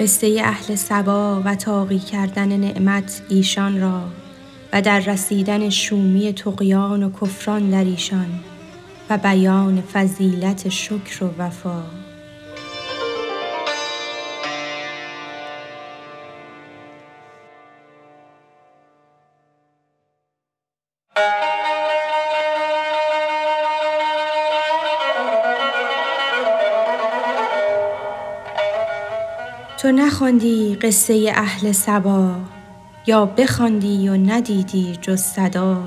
قصه اهل سبا و تاقی کردن نعمت ایشان را و در رسیدن شومی طغیان و کفران در ایشان و بیان فضیلت شکر و وفا. تو نخواندی قصه اهل سبا یا بخواندی و ندیدی جز صدا.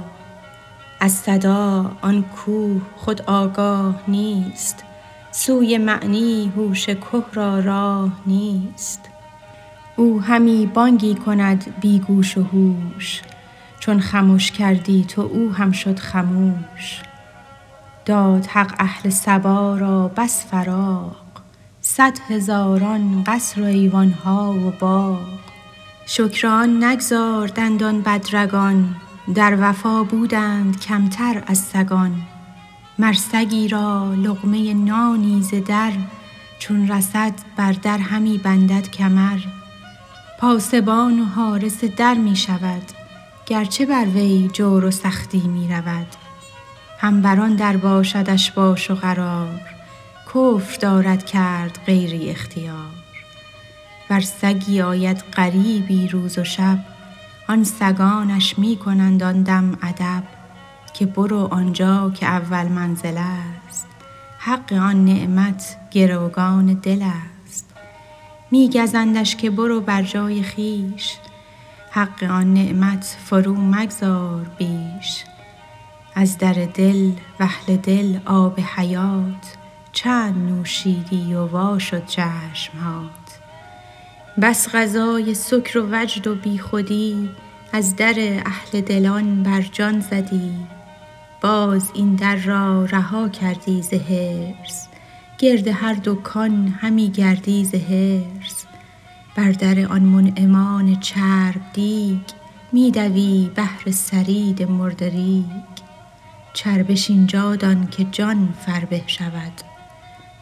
از صدا آن کوه خود آگاه نیست، سوی معنی هوش کوه را راه نیست. او همی بانگی کند بی گوش و هوش، چون خموش کردی تو او هم شد خموش. داد حق اهل سبا را بس فراغ، 100,000 قصر و ایوانها و باغ. شکران نگذار دندان بدرگان، در وفا بودند کمتر از سگان. مرسگی را لقمه نانی ز در، چون رسد بر در همی بندد کمر. پاسبان و حارس در می شود، گرچه بر وی جور و سختی می رود. هم بران در باشدش باش و قرار، کفر دارد کرد غیری اختیار. بر سگی آید غریبی روز و شب، آن سگانش می کنند آن دم ادب. که برو آنجا که اول منزل است، حق آن نعمت گروگان دل است. می گزندش که برو بر جای خیش، حق آن نعمت فرو مگذار بیش. از در دل و اهل دل آب حیات، چند نوشیدی و وا شد چشمهات. بس غذای سکر و وجد و بی خودی، از در اهل دلان بر جان زدی. باز این در را رها کردی ز حرص، گرد هر دکان همی گردی ز حرص. بر در آن منعمان چرب دیگ، می دوی بهر سرید مرده ریگ. چربش اینجا دان که جان فربه شود،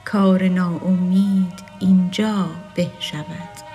کار ناامید اینجا به شود.